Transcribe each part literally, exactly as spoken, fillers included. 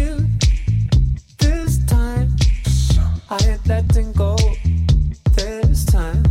feel this time? I ain't letting go this time.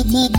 Thank you.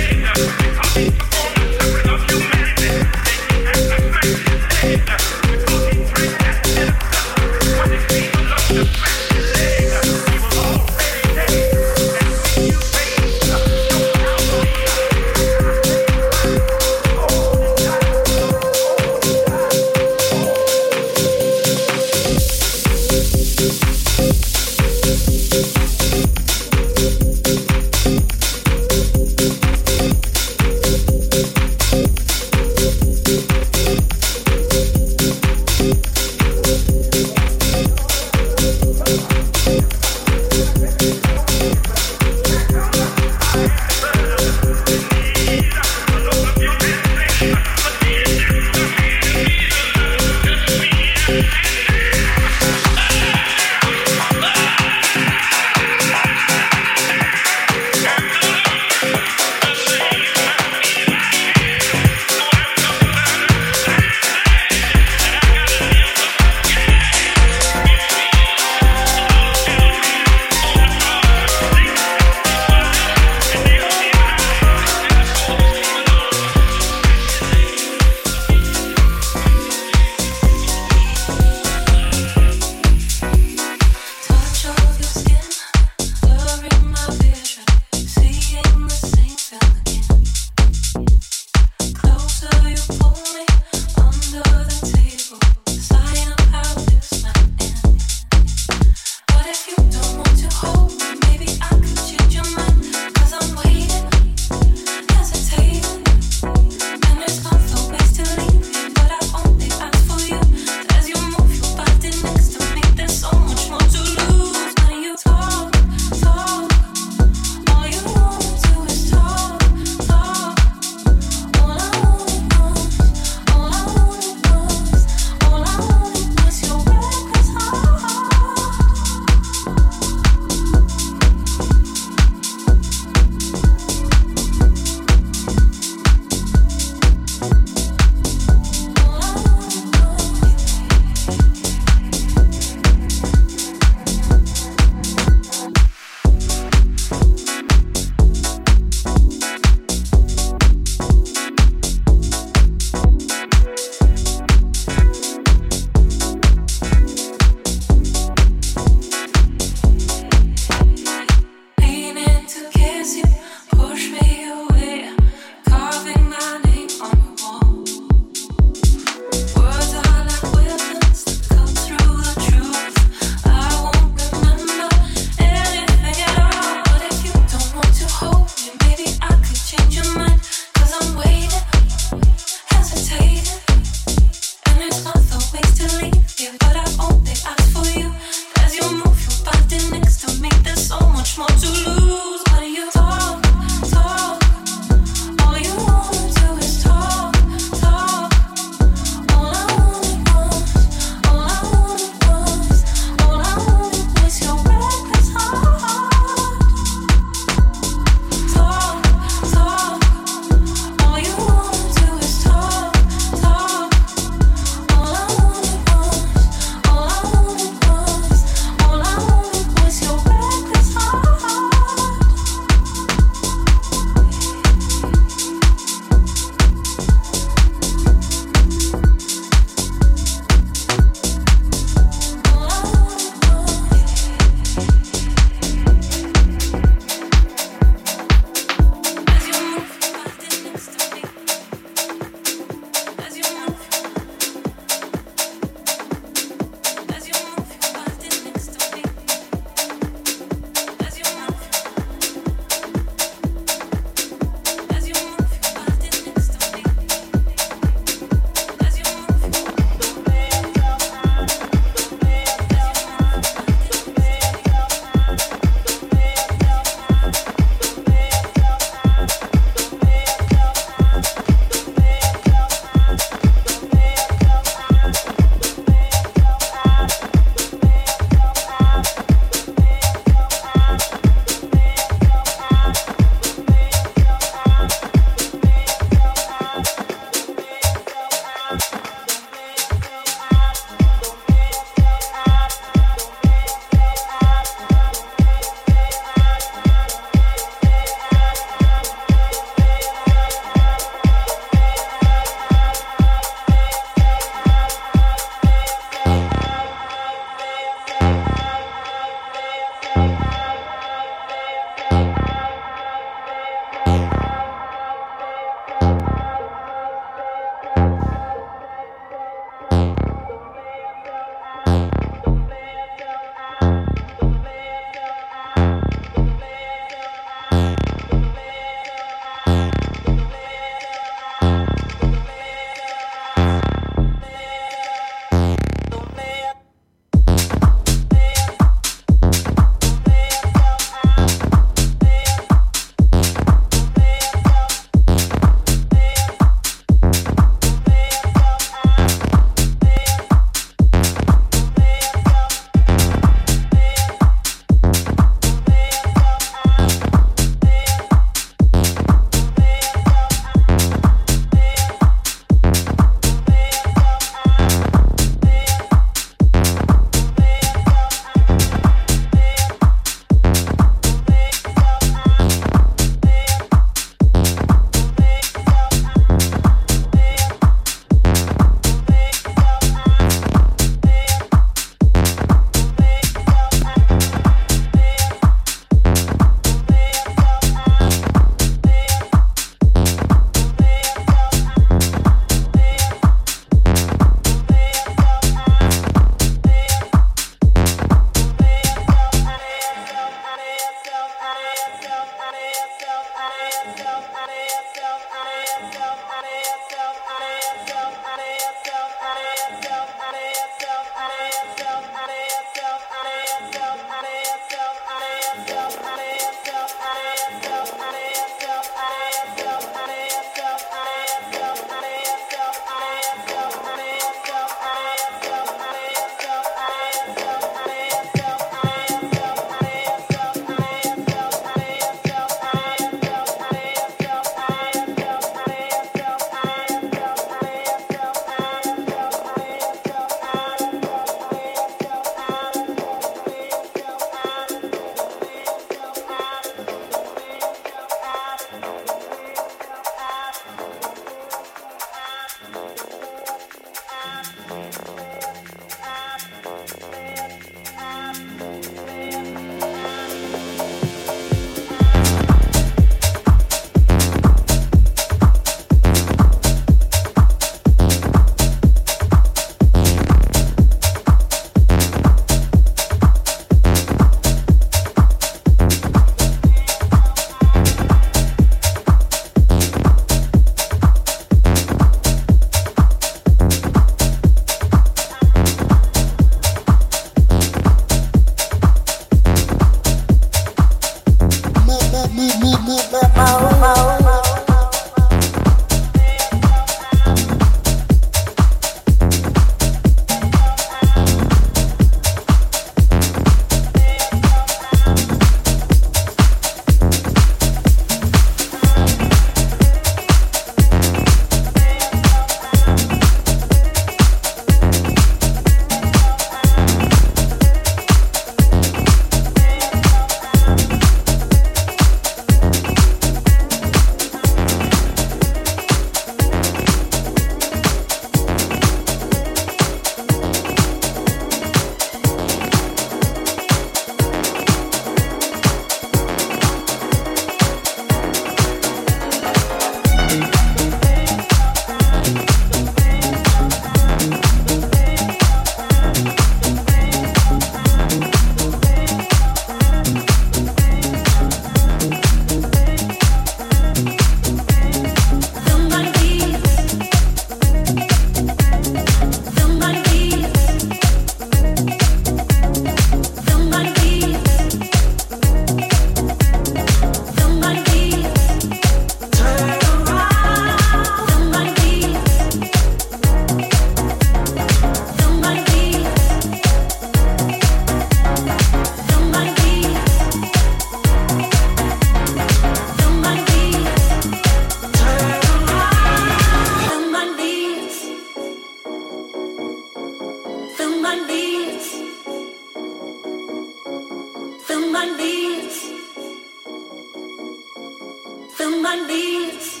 my knees,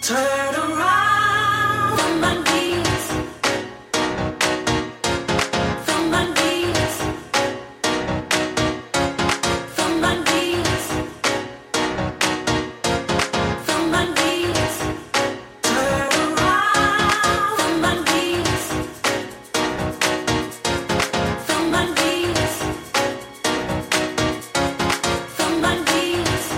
turn around on my knees, from my knees, from my knees, from my knees, turn around on my knees, from my knees, from my knees. From my knees.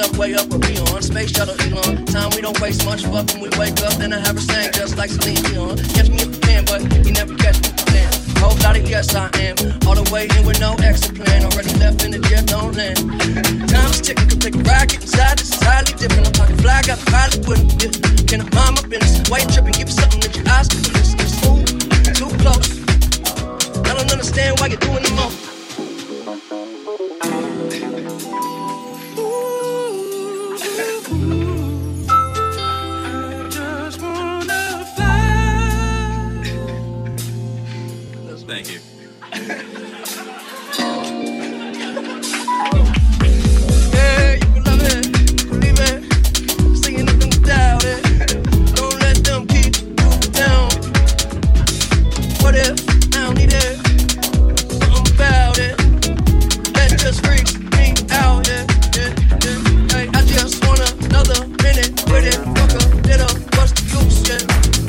up, way up, where we on. Space shuttle, Elon. Time we don't waste much. Fuck when we wake up, then I have her sang just like Celine Dion. Catch me if you can, but you never catch me. Damn. Whole lot of yes, I am. All the way in with no exit plan. Already left in the jet, don't land. Time is ticking, can take a ride, get inside. This is highly different. I'm talking fly, got a pilot, wouldn't dip. Can I mind my business? Why you tripping? Give me something that your eyes can miss. It's too, too close. I don't understand why you're doing the most. Thank you. Yeah, you can love it, believe it, say anything without it. Don't let them keep you down. What if I don't need it? Something about it that just freaks me out. Yeah, yeah, yeah. Hey, I just want another minute with it. Fuck a little, what's the use? Yeah, what's the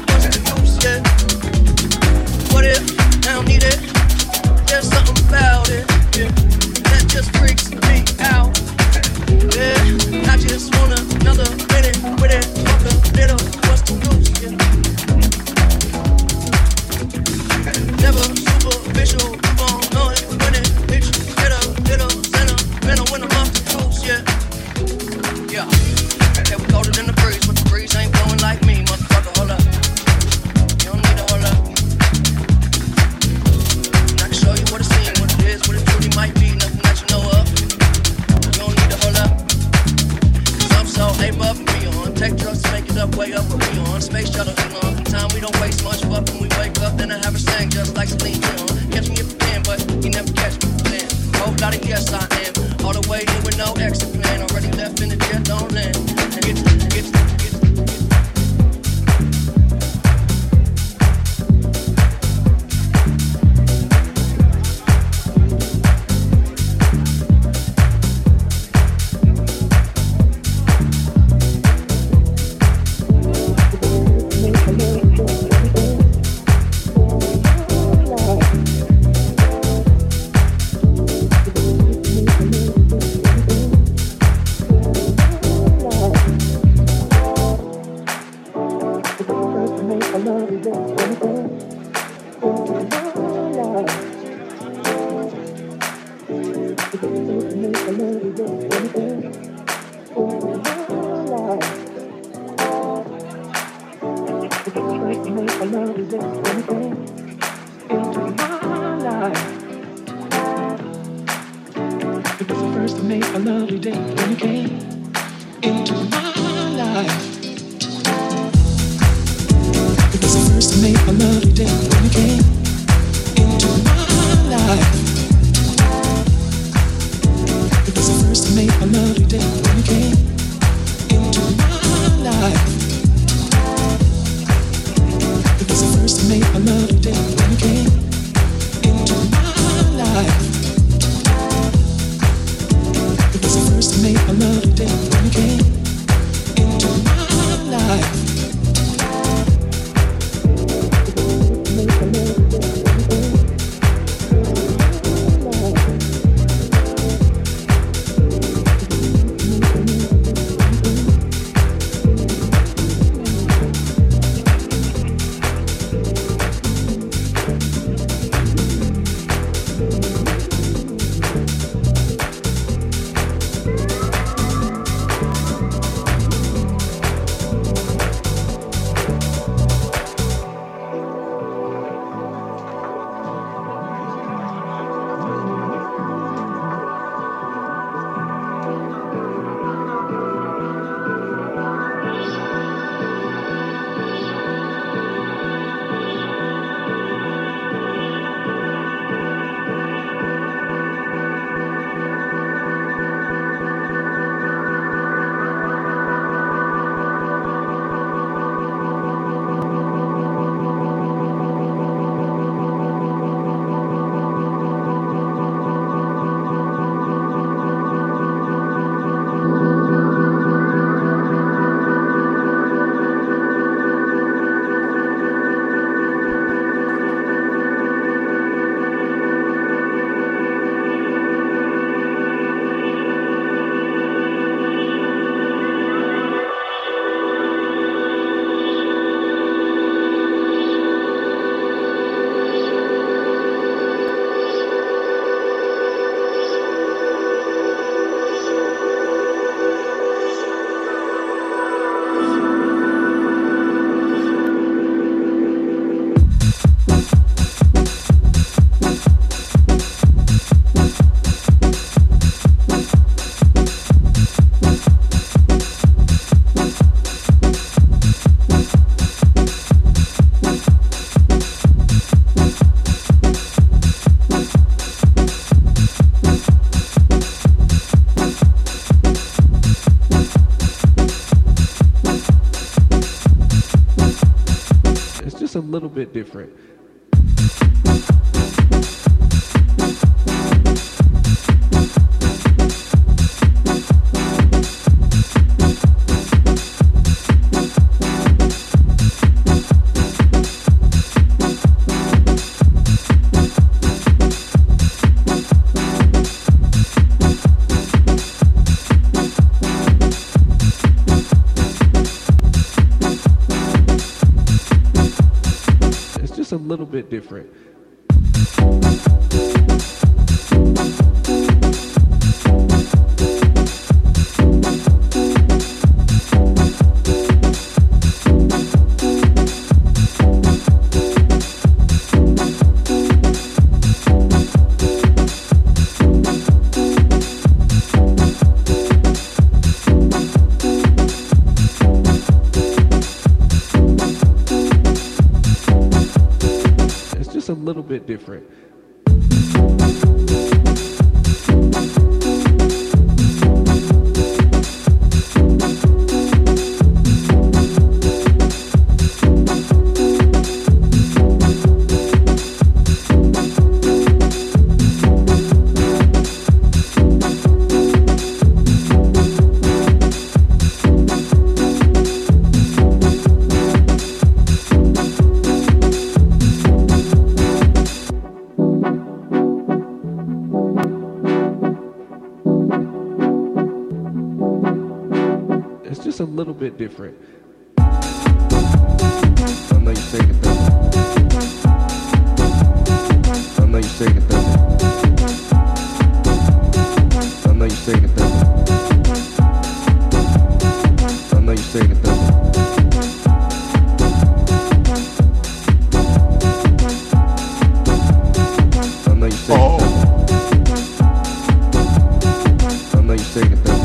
use? Yeah, what if? I don't need it, there's something about it, yeah, that just freaks me out, yeah, I just want another minute with it, fuck a little, what's the use, yeah, never superficial, keep on knowing when it hits you, get a little sentimental when I'm off the coast, yeah, yeah, yeah, we colder than the breeze, but the breeze ain't blowing like me, motherfucker, hold up. Take drugs to make it up, way up where we on. Space shuttle, Elon. Time we don't waste much, but when we wake up, then I have her sang just like Celine Dion. Catch me if you can, but you never catch me. Damn, whole lot of yes I am. All the way in with no exit plan. Already left in the jet, don't land. Get, get, get. little bit different. Little bit different. A little bit different. A little bit different. I know you shaking things. I know you shaking things. I know you shaking things. I know you shaking things. I know you shaking things.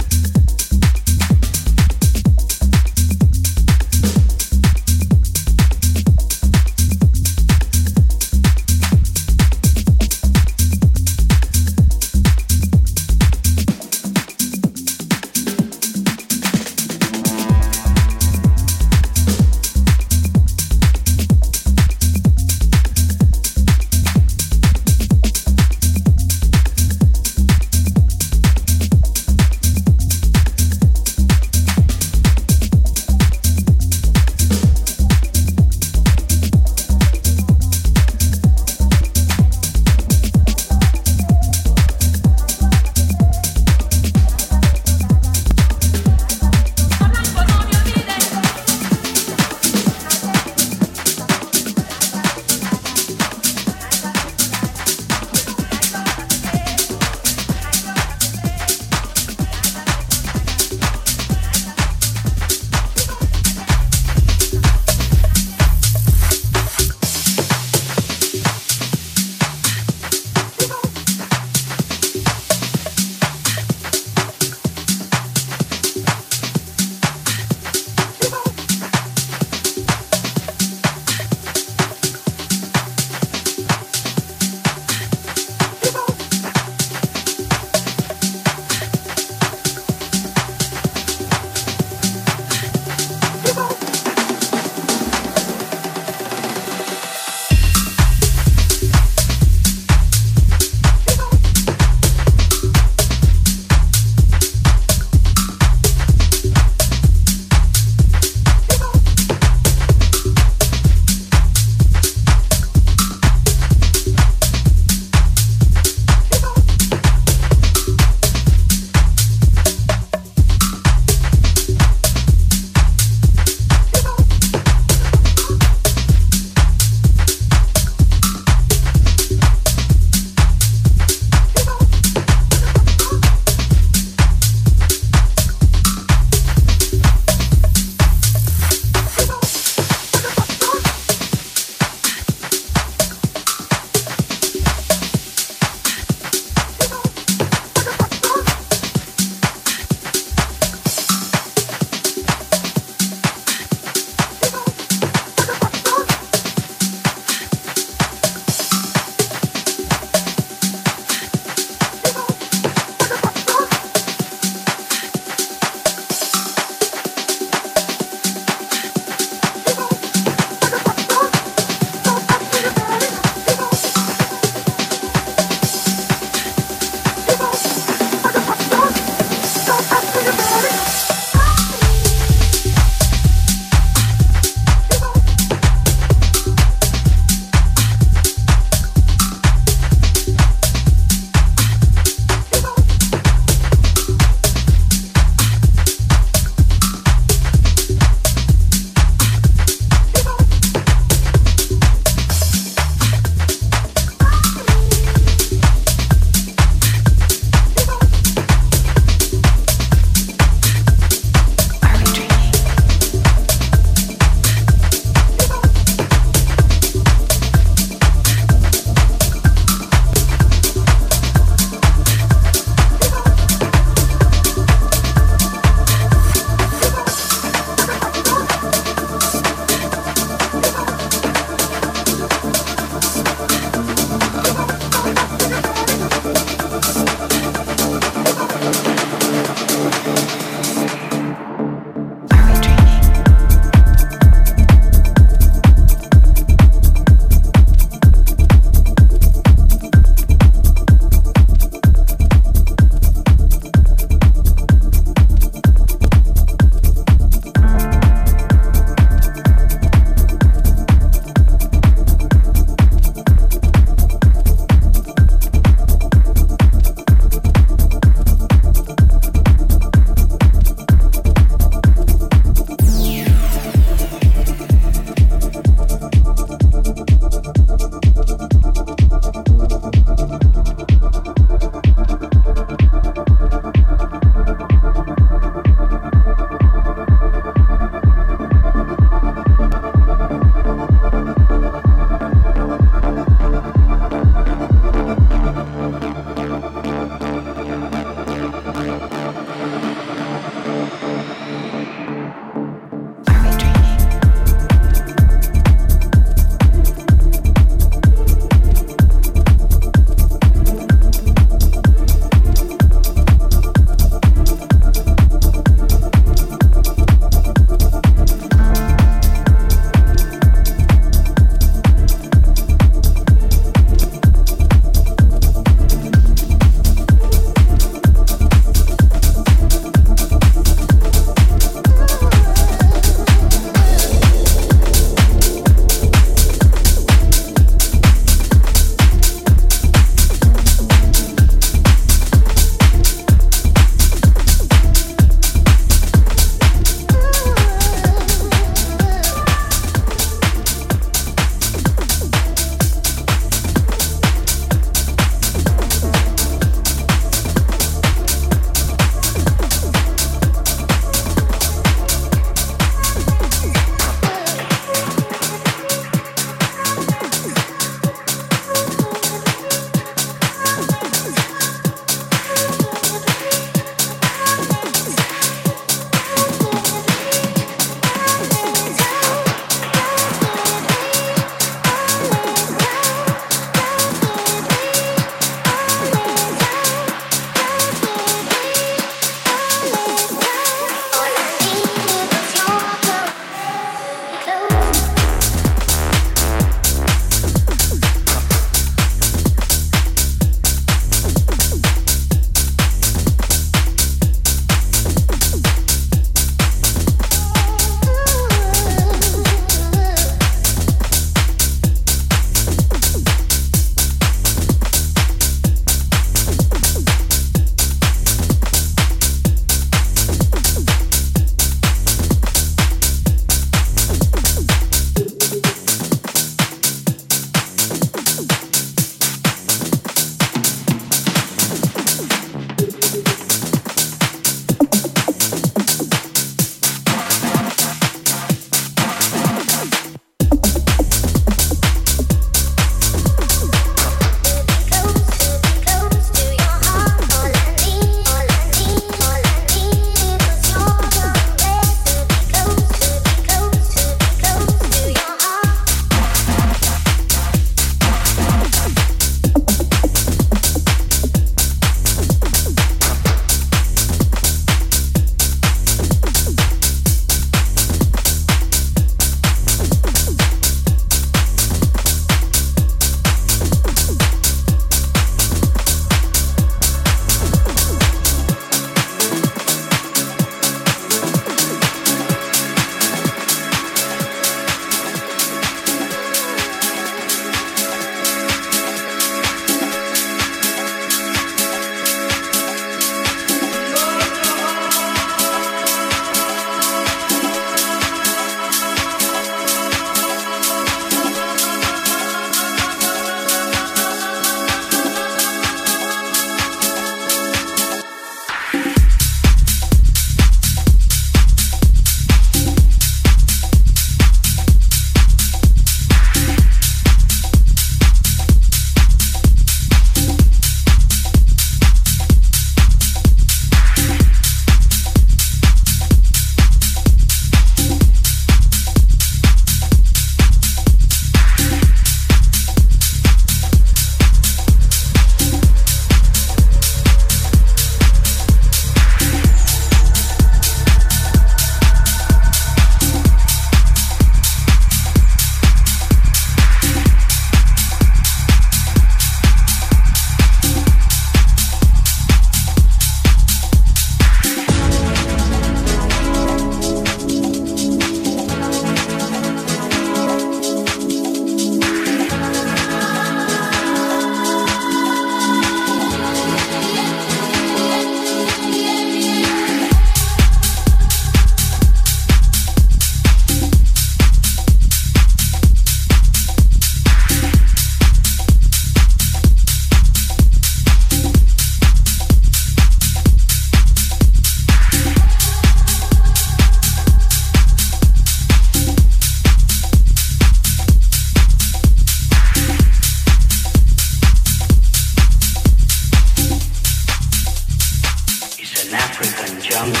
an African jungle.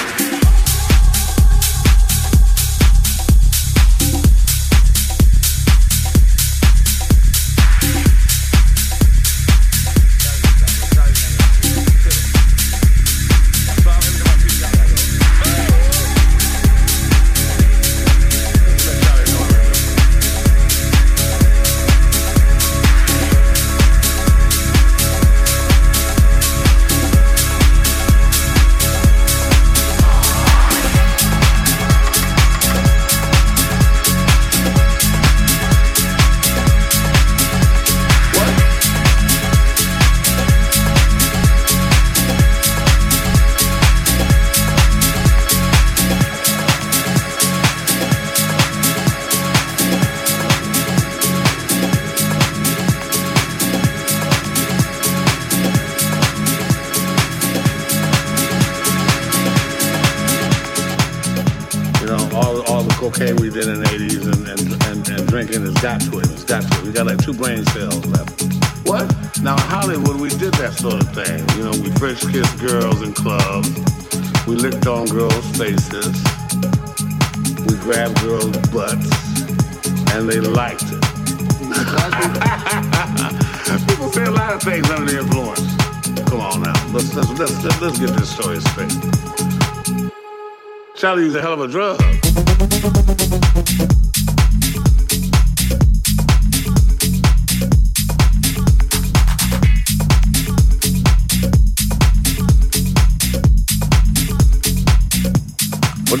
Charlie's a hell of a drug. Well,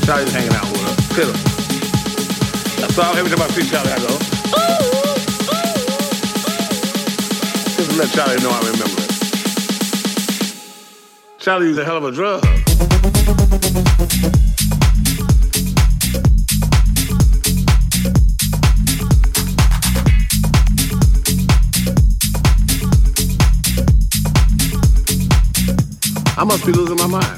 Charlie's hanging out with us. Kill him. That's all. Every time I see Charlie, I go, ooh. Just let Charlie know I remember it. Charlie's a hell of a drug. I must be losing my mind.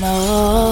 No.